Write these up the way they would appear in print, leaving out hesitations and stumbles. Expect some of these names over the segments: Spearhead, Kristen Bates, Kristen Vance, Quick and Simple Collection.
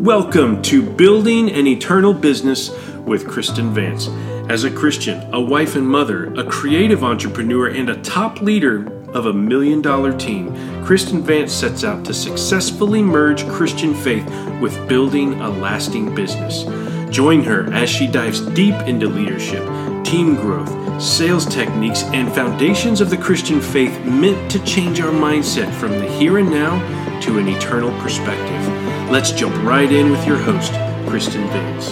Welcome to Building an Eternal Business with Kristen Vance. As a Christian, a wife and mother, a creative entrepreneur, and a top leader of $1 million team, Kristen Vance sets out to successfully merge Christian faith with building a lasting business. Join her as she dives deep into leadership, team growth, sales techniques, and foundations of the Christian faith meant to change our mindset from the here and now to an eternal perspective. Let's jump right in with your host, Kristen Bates.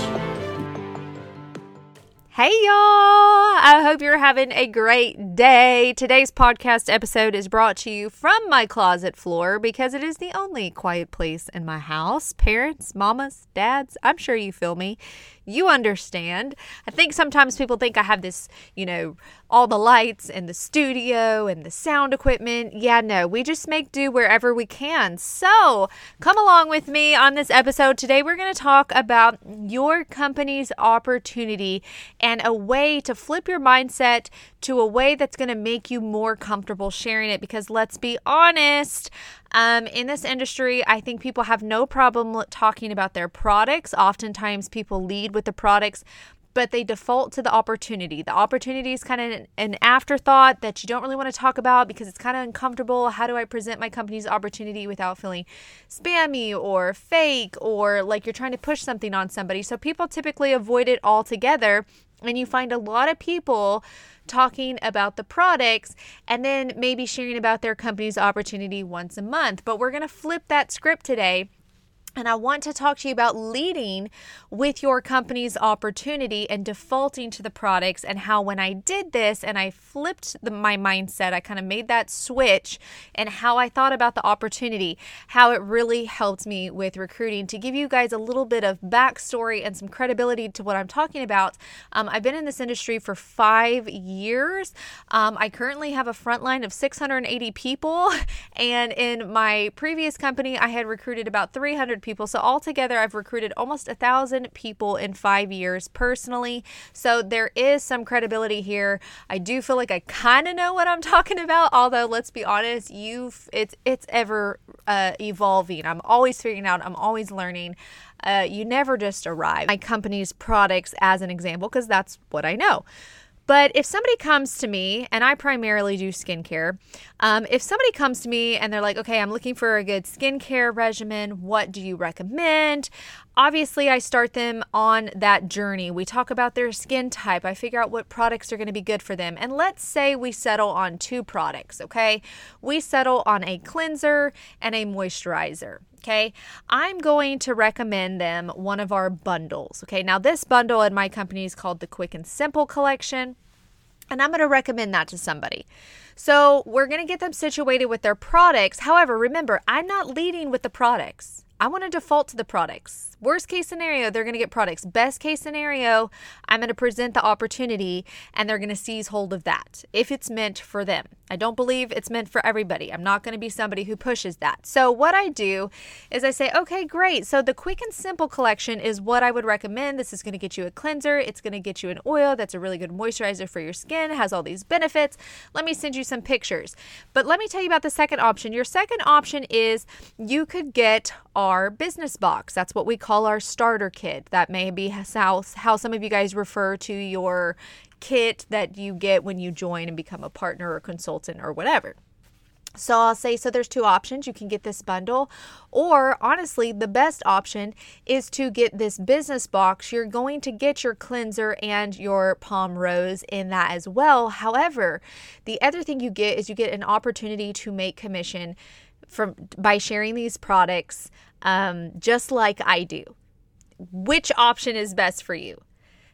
Hey, y'all. I hope you're having a great day. Today's podcast episode is brought to you from my closet floor because it is the only quiet place in my house. Parents, mamas, dads, I'm sure you feel me. You understand. I think sometimes people think I have this, all the lights and the studio and the sound equipment. Yeah, no, we just make do wherever we can. So come along with me on this episode. Today, we're going to talk about your company's opportunity and a way to flip your mindset to a way that's going to make you more comfortable sharing it. Because let's be honest, in this industry, I think people have no problem talking about their products. Oftentimes people lead with the products, but they default to the opportunity. The opportunity is kind of an afterthought that you don't really want to talk about because it's kind of uncomfortable. How do I present my company's opportunity without feeling spammy or fake or like you're trying to push something on somebody? So people typically avoid it altogether. And you find a lot of people talking about the products and then maybe sharing about their company's opportunity once a month. But we're going to flip that script today. And I want to talk to you about leading with your company's opportunity and defaulting to the products, and how when I did this and I flipped my mindset, I kind of made that switch, and how I thought about the opportunity, how it really helped me with recruiting. To give you guys a little bit of backstory and some credibility to what I'm talking about, I've been in this industry for 5 years. I currently have a front line of 680 people, and in my previous company, I had recruited about 300 people. So altogether, I've recruited almost 1,000 people in 5 years personally. So there is some credibility here. I do feel like I kind of know what I'm talking about. Although let's be honest, it's ever evolving. I'm always figuring out. I'm always learning. You never just arrive. My company's products as an example, because that's what I know. But if somebody comes to me, and I primarily do skincare, if somebody comes to me and they're like, okay, I'm looking for a good skincare regimen, what do you recommend? Obviously, I start them on that journey. We talk about their skin type. I figure out what products are going to be good for them. And let's say we settle on 2 products, okay? We settle on a cleanser and a moisturizer. Okay, I'm going to recommend them one of our bundles. Okay, now this bundle in my company is called the Quick and Simple Collection, and I'm going to recommend that to somebody. So we're going to get them situated with their products. However, remember, I'm not leading with the products. I want to default to the products. Worst case scenario, they're going to get products. Best case scenario, I'm going to present the opportunity and they're going to seize hold of that if it's meant for them. I don't believe it's meant for everybody. I'm not going to be somebody who pushes that. So what I do is I say, okay, great. So the Quick and Simple Collection is what I would recommend. This is going to get you a cleanser. It's going to get you an oil that's a really good moisturizer for your skin. It has all these benefits. Let me send you some pictures. But let me tell you about the second option. Your second option is you could get our business box. That's what we call our starter kit. That may be how some of you guys refer to your kit that you get when you join and become a partner or consultant or whatever. So I'll say, so there's 2 options. You can get this bundle, or honestly, the best option is to get this business box. You're going to get your cleanser and your Palm Rose in that as well. However, the other thing you get is you get an opportunity to make commission by sharing these products, just like I do. Which option is best for you?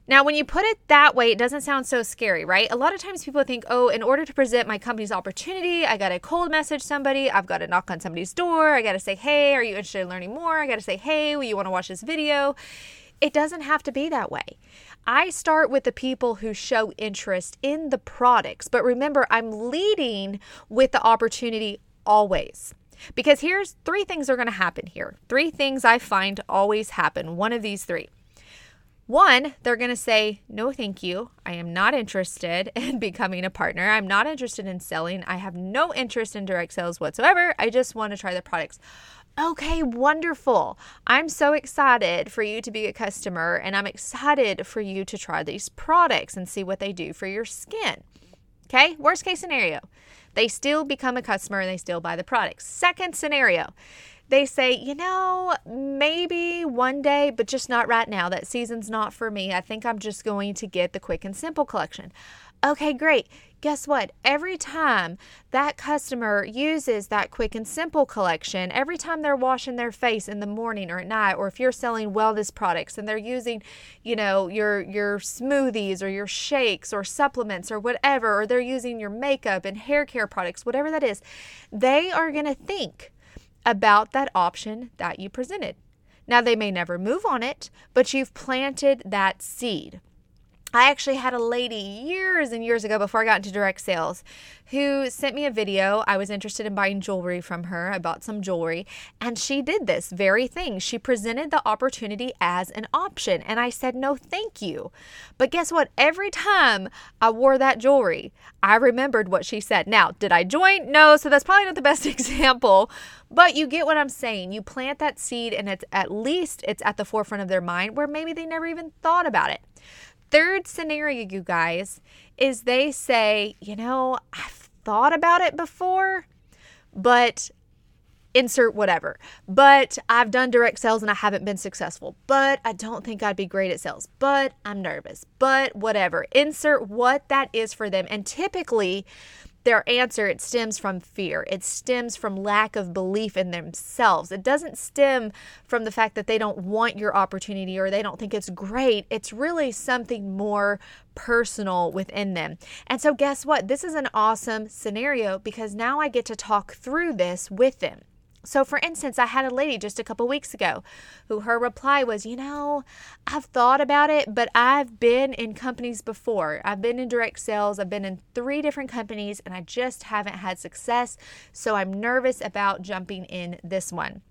Now, when you put it that way, it doesn't sound so scary, right? A lot of times people think, oh, in order to present my company's opportunity, I got to cold message somebody. I've got to knock on somebody's door. I got to say, hey, are you interested in learning more? I got to say, hey, will you want to watch this video? It doesn't have to be that way. I start with the people who show interest in the products. But remember, I'm leading with the opportunity always. Because here's 3 things are going to happen here. 3 things I find always happen. One of these 3. 1, they're going to say, no, thank you. I am not interested in becoming a partner. I'm not interested in selling. I have no interest in direct sales whatsoever. I just want to try the products. Okay, wonderful. I'm so excited for you to be a customer, and I'm excited for you to try these products and see what they do for your skin. Okay, worst case scenario, they still become a customer and they still buy the products. Second scenario, they say, you know, maybe one day, but just not right now. That season's not for me. I think I'm just going to get the Quick and Simple collection. Okay, great. Guess what? Every time that customer uses that Quick and Simple collection, every time they're washing their face in the morning or at night, or if you're selling wellness products and they're using, you know, your smoothies or your shakes or supplements or whatever, or they're using your makeup and hair care products, whatever that is, they are going to think about that option that you presented. Now, they may never move on it, but you've planted that seed. I actually had a lady years and years ago before I got into direct sales who sent me a video. I was interested in buying jewelry from her. I bought some jewelry, and she did this very thing. She presented the opportunity as an option, and I said, no, thank you. But guess what? Every time I wore that jewelry, I remembered what she said. Now, did I join? No, so that's probably not the best example, but you get what I'm saying. You plant that seed, and it's at least it's at the forefront of their mind where maybe they never even thought about it. Third scenario, you guys, is they say, you know, I've thought about it before, but insert whatever, but I've done direct sales and I haven't been successful, but I don't think I'd be great at sales, but I'm nervous, but whatever, insert what that is for them. And typically their answer, it stems from fear. It stems from lack of belief in themselves. It doesn't stem from the fact that they don't want your opportunity or they don't think it's great. It's really something more personal within them. And so guess what? This is an awesome scenario because now I get to talk through this with them. So for instance, I had a lady just a couple weeks ago who her reply was, you know, I've thought about it, but I've been in companies before. I've been in direct sales. I've been in 3 different companies and I just haven't had success. So I'm nervous about jumping in this one.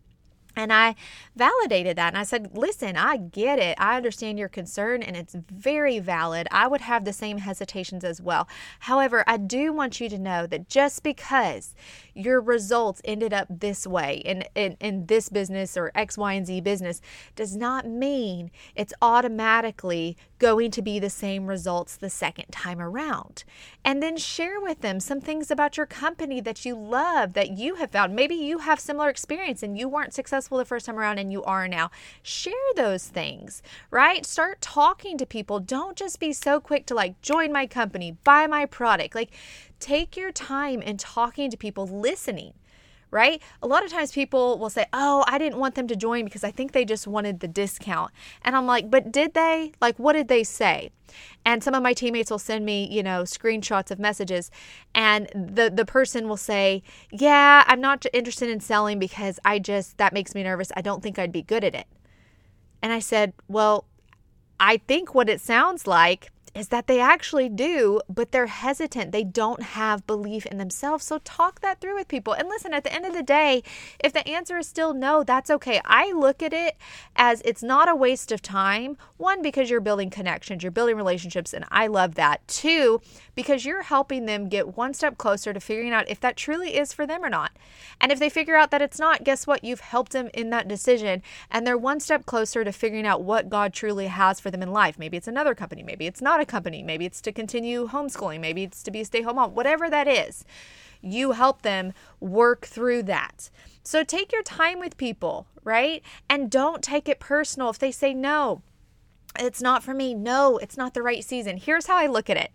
And I validated that. And I said, listen, I get it. I understand your concern and it's very valid. I would have the same hesitations as well. However, I do want you to know that just because your results ended up this way in this business or X, Y, and Z business does not mean it's automatically going to be the same results the second time around. And then share with them some things about your company that you love, that you have found. Maybe you have similar experience and you weren't successful the first time around and you are now. Share those things, right? Start talking to people. Don't just be so quick to like join my company, buy my product. Like take your time in talking to people, listening, right? A lot of times people will say, oh, I didn't want them to join because I think they just wanted the discount. And I'm like, but did they? Like, what did they say? And some of my teammates will send me, you know, screenshots of messages and the person will say, yeah, I'm not interested in selling because that makes me nervous. I don't think I'd be good at it. And I said, well, I think what it sounds like is that they actually do, but they're hesitant. They don't have belief in themselves. So talk that through with people. And listen, at the end of the day, if the answer is still no, that's okay. I look at it as it's not a waste of time. 1, because you're building connections, you're building relationships, and I love that. 2, because you're helping them get one step closer to figuring out if that truly is for them or not. And if they figure out that it's not, guess what? You've helped them in that decision, and they're one step closer to figuring out what God truly has for them in life. Maybe it's another company. Maybe it's not a company. Maybe it's to continue homeschooling. Maybe it's to be a stay-at-home mom. Whatever that is, you help them work through that. So take your time with people, right? And don't take it personal if they say, no, it's not for me. No, it's not the right season. Here's how I look at it.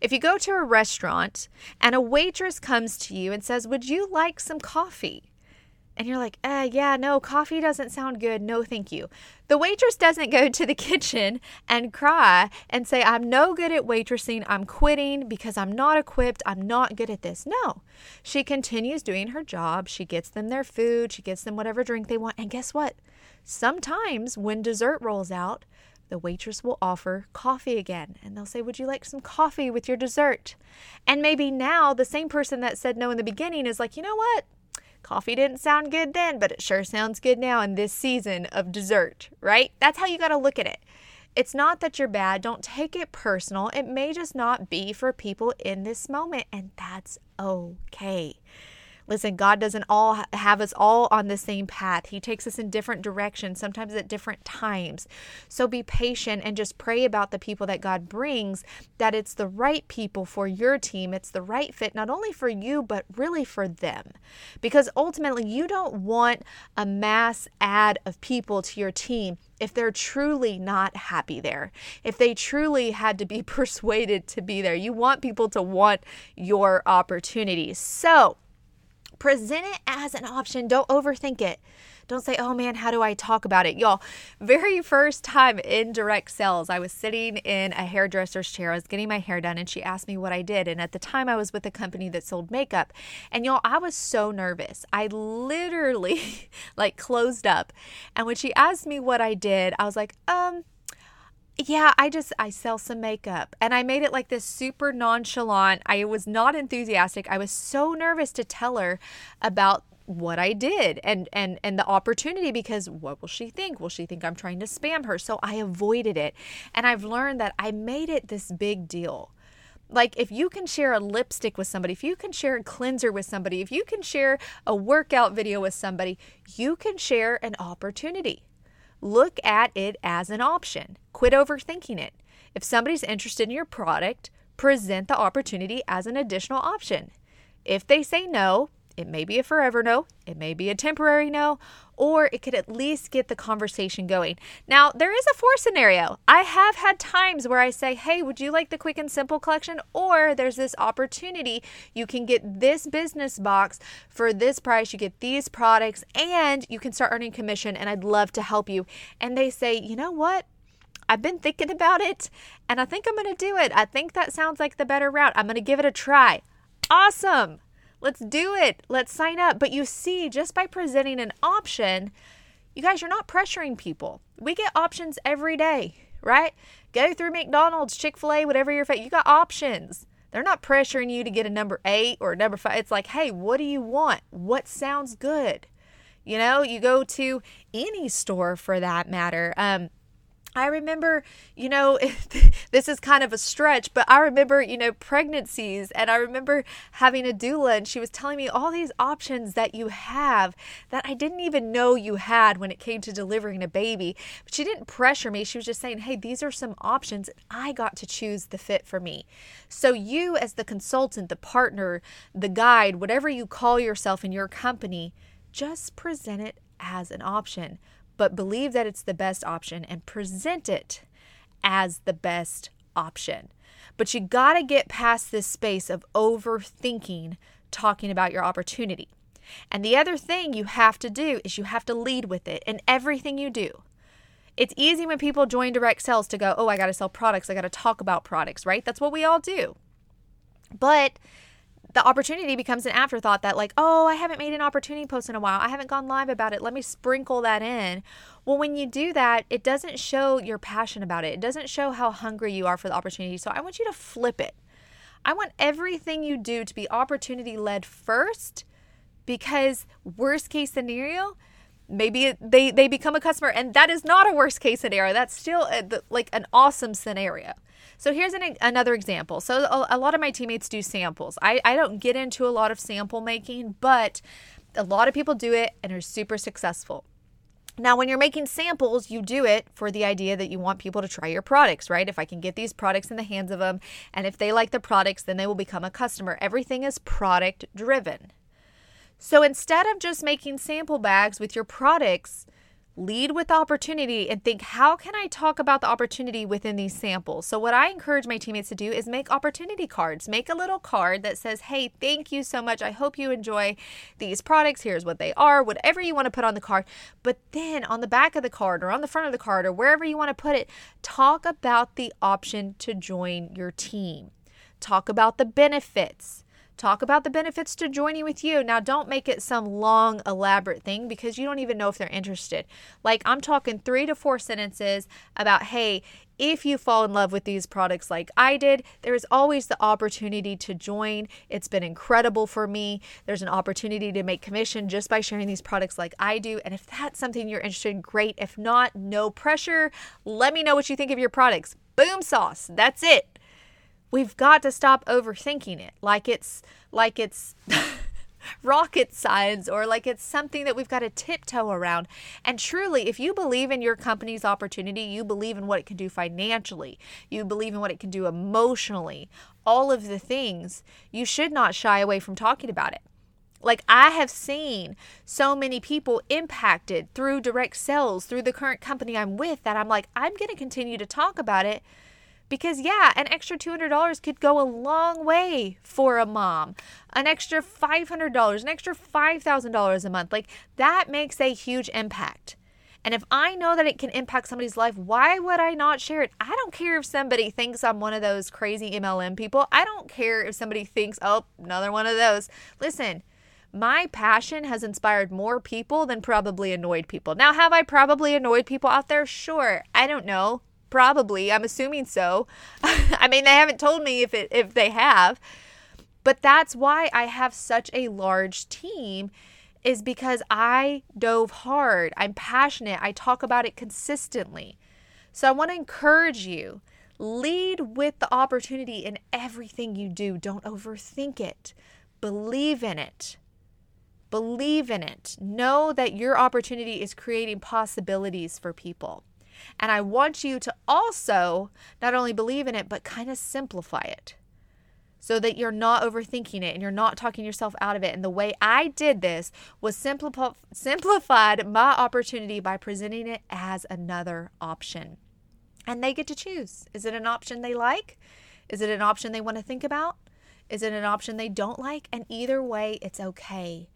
If you go to a restaurant and a waitress comes to you and says, would you like some coffee? And you're like, yeah, no, coffee doesn't sound good. No, thank you. The waitress doesn't go to the kitchen and cry and say, I'm no good at waitressing. I'm quitting because I'm not equipped. I'm not good at this. No, she continues doing her job. She gets them their food. She gets them whatever drink they want. And guess what? Sometimes when dessert rolls out, the waitress will offer coffee again. And they'll say, would you like some coffee with your dessert? And maybe now the same person that said no in the beginning is like, you know what? Coffee didn't sound good then, but it sure sounds good now in this season of dessert, right? That's how you got to look at it. It's not that you're bad. Don't take it personal. It may just not be for people in this moment, and that's okay. Listen, God doesn't all have us all on the same path. He takes us in different directions, sometimes at different times. So be patient and just pray about the people that God brings, that it's the right people for your team. It's the right fit, not only for you, but really for them. Because ultimately, you don't want a mass add of people to your team if they're truly not happy there, if they truly had to be persuaded to be there. You want people to want your opportunities. So present it as an option. Don't overthink it. Don't say, oh man, how do I talk about it? Y'all, very first time in direct sales, I was sitting in a hairdresser's chair. I was getting my hair done and she asked me what I did. And at the time I was with a company that sold makeup. And y'all, I was so nervous. I literally like closed up. And when she asked me what I did, I was like, yeah, I sell some makeup. And I made it like this super nonchalant. I was not enthusiastic. I was so nervous to tell her about what I did and the opportunity, because what will she think? Will she think I'm trying to spam her? So I avoided it. And I've learned that I made it this big deal. Like if you can share a lipstick with somebody, if you can share a cleanser with somebody, if you can share a workout video with somebody, you can share an opportunity. Look at it as an option. Quit overthinking it. If somebody's interested in your product, present the opportunity as an additional option. If they say no, it may be a forever no, it may be a temporary no, or it could at least get the conversation going. Now, there is a fourth scenario. I have had times where I say, hey, would you like the Quick and Simple collection? Or there's this opportunity. You can get this business box for this price. You get these products and you can start earning commission and I'd love to help you. And they say, you know what? I've been thinking about it and I think I'm going to do it. I think that sounds like the better route. I'm going to give it a try. Awesome. Let's do it. Let's sign up. But you see, just by presenting an option, you guys, you're not pressuring people. We get options every day, right? Go through McDonald's, Chick-fil-A, whatever your favorite. You got options. They're not pressuring you to get a number 8 or a number 5. It's like, hey, what do you want? What sounds good? You know, you go to any store for that matter. I remember, you know, this is kind of a stretch, but I remember, you know, pregnancies and I remember having a doula and she was telling me all these options that you have that I didn't even know you had when it came to delivering a baby. But she didn't pressure me. She was just saying, hey, these are some options. I got to choose the fit for me. So you as the consultant, the partner, the guide, whatever you call yourself in your company, just present it as an option. But believe that it's the best option and present it as the best option. But you got to get past this space of overthinking, talking about your opportunity. And the other thing you have to do is you have to lead with it in everything you do. It's easy when people join direct sales to go, oh, I got to sell products. I got to talk about products, right? That's what we all do. But the opportunity becomes an afterthought that like, oh, I haven't made an opportunity post in a while. I haven't gone live about it. Let me sprinkle that in. Well, when you do that, it doesn't show your passion about it. It doesn't show how hungry you are for the opportunity. So I want you to flip it. I want everything you do to be opportunity led first, because worst case scenario, maybe they become a customer, and that is not a worst case scenario. That's still like an awesome scenario. So here's another example. So a lot of my teammates do samples. I don't get into a lot of sample making, but a lot of people do it and are super successful. Now, when you're making samples, you do it for the idea that you want people to try your products, right? If I can get these products in the hands of them, and if they like the products, then they will become a customer. Everything is product driven. So instead of just making sample bags with your products, lead with opportunity and think, how can I talk about the opportunity within these samples? So what I encourage my teammates to do is make opportunity cards. Make a little card that says, hey, thank you so much. I hope you enjoy these products. Here's what they are, whatever you want to put on the card. But then on the back of the card or on the front of the card or wherever you want to put it, talk about the option to join your team. Talk about the benefits. Talk about the benefits to joining with you. Now, don't make it some long, elaborate thing, because you don't even know if they're interested. Like, I'm talking 3 to 4 sentences about, hey, if you fall in love with these products like I did, there is always the opportunity to join. It's been incredible for me. There's an opportunity to make commission just by sharing these products like I do. And if that's something you're interested in, great. If not, no pressure. Let me know what you think of your products. Boom sauce. That's it. We've got to stop overthinking it like it's rocket science or like it's something that we've got to tiptoe around. And truly, if you believe in your company's opportunity, you believe in what it can do financially, you believe in what it can do emotionally, all of the things, you should not shy away from talking about it. Like, I have seen so many people impacted through direct sales, through the current company I'm with, that I'm like, I'm going to continue to talk about it because, yeah, an extra $200 could go a long way for a mom, an extra $500, an extra $5,000 a month. Like, that makes a huge impact. And if I know that it can impact somebody's life, why would I not share it? I don't care if somebody thinks I'm one of those crazy MLM people. I don't care if somebody thinks, oh, another one of those. Listen, my passion has inspired more people than probably annoyed people. Now, have I probably annoyed people out there? Sure. I don't know. Probably. I'm assuming so. I mean, they haven't told me if they have. But that's why I have such a large team, is because I dove hard. I'm passionate. I talk about it consistently. So I want to encourage you. Lead with the opportunity in everything you do. Don't overthink it. Believe in it. Believe in it. Know that your opportunity is creating possibilities for people. And I want you to also not only believe in it, but kind of simplify it so that you're not overthinking it and you're not talking yourself out of it. And the way I did this was simplified my opportunity by presenting it as another option. And they get to choose. Is it an option they like? Is it an option they want to think about? Is it an option they don't like? And either way, it's okay.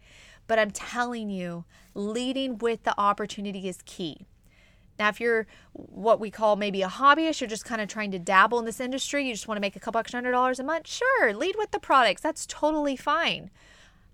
But I'm telling you, leading with the opportunity is key. Now, if you're what we call maybe a hobbyist, you're just kind of trying to dabble in this industry, you just want to make a couple extra $100 a month, sure, lead with the products. That's totally fine.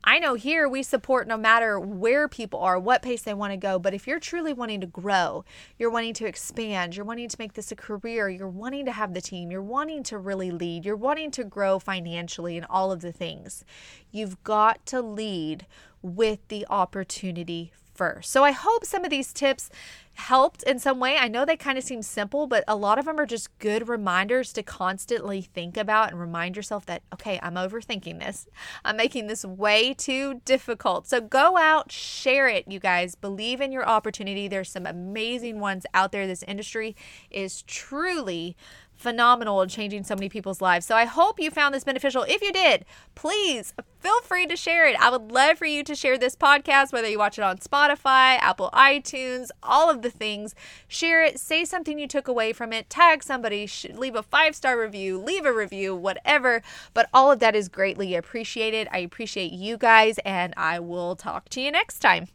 I know here we support no matter where people are, what pace they want to go. But if you're truly wanting to grow, you're wanting to expand, you're wanting to make this a career, you're wanting to have the team, you're wanting to really lead, you're wanting to grow financially and all of the things, you've got to lead with the opportunity first. So I hope some of these tips helped in some way. I know they kind of seem simple, but a lot of them are just good reminders to constantly think about and remind yourself that, okay, I'm overthinking this. I'm making this way too difficult. So go out, share it, you guys. Believe in your opportunity. There's some amazing ones out there. This industry is truly phenomenal and changing so many people's lives. So I hope you found this beneficial. If you did, please feel free to share it. I would love for you to share this podcast, whether you watch it on Spotify, Apple, iTunes, all of the things. Share it, say something you took away from it, tag somebody, leave a 5-star review, leave a review, whatever. But all of that is greatly appreciated. I appreciate you guys, and I will talk to you next time.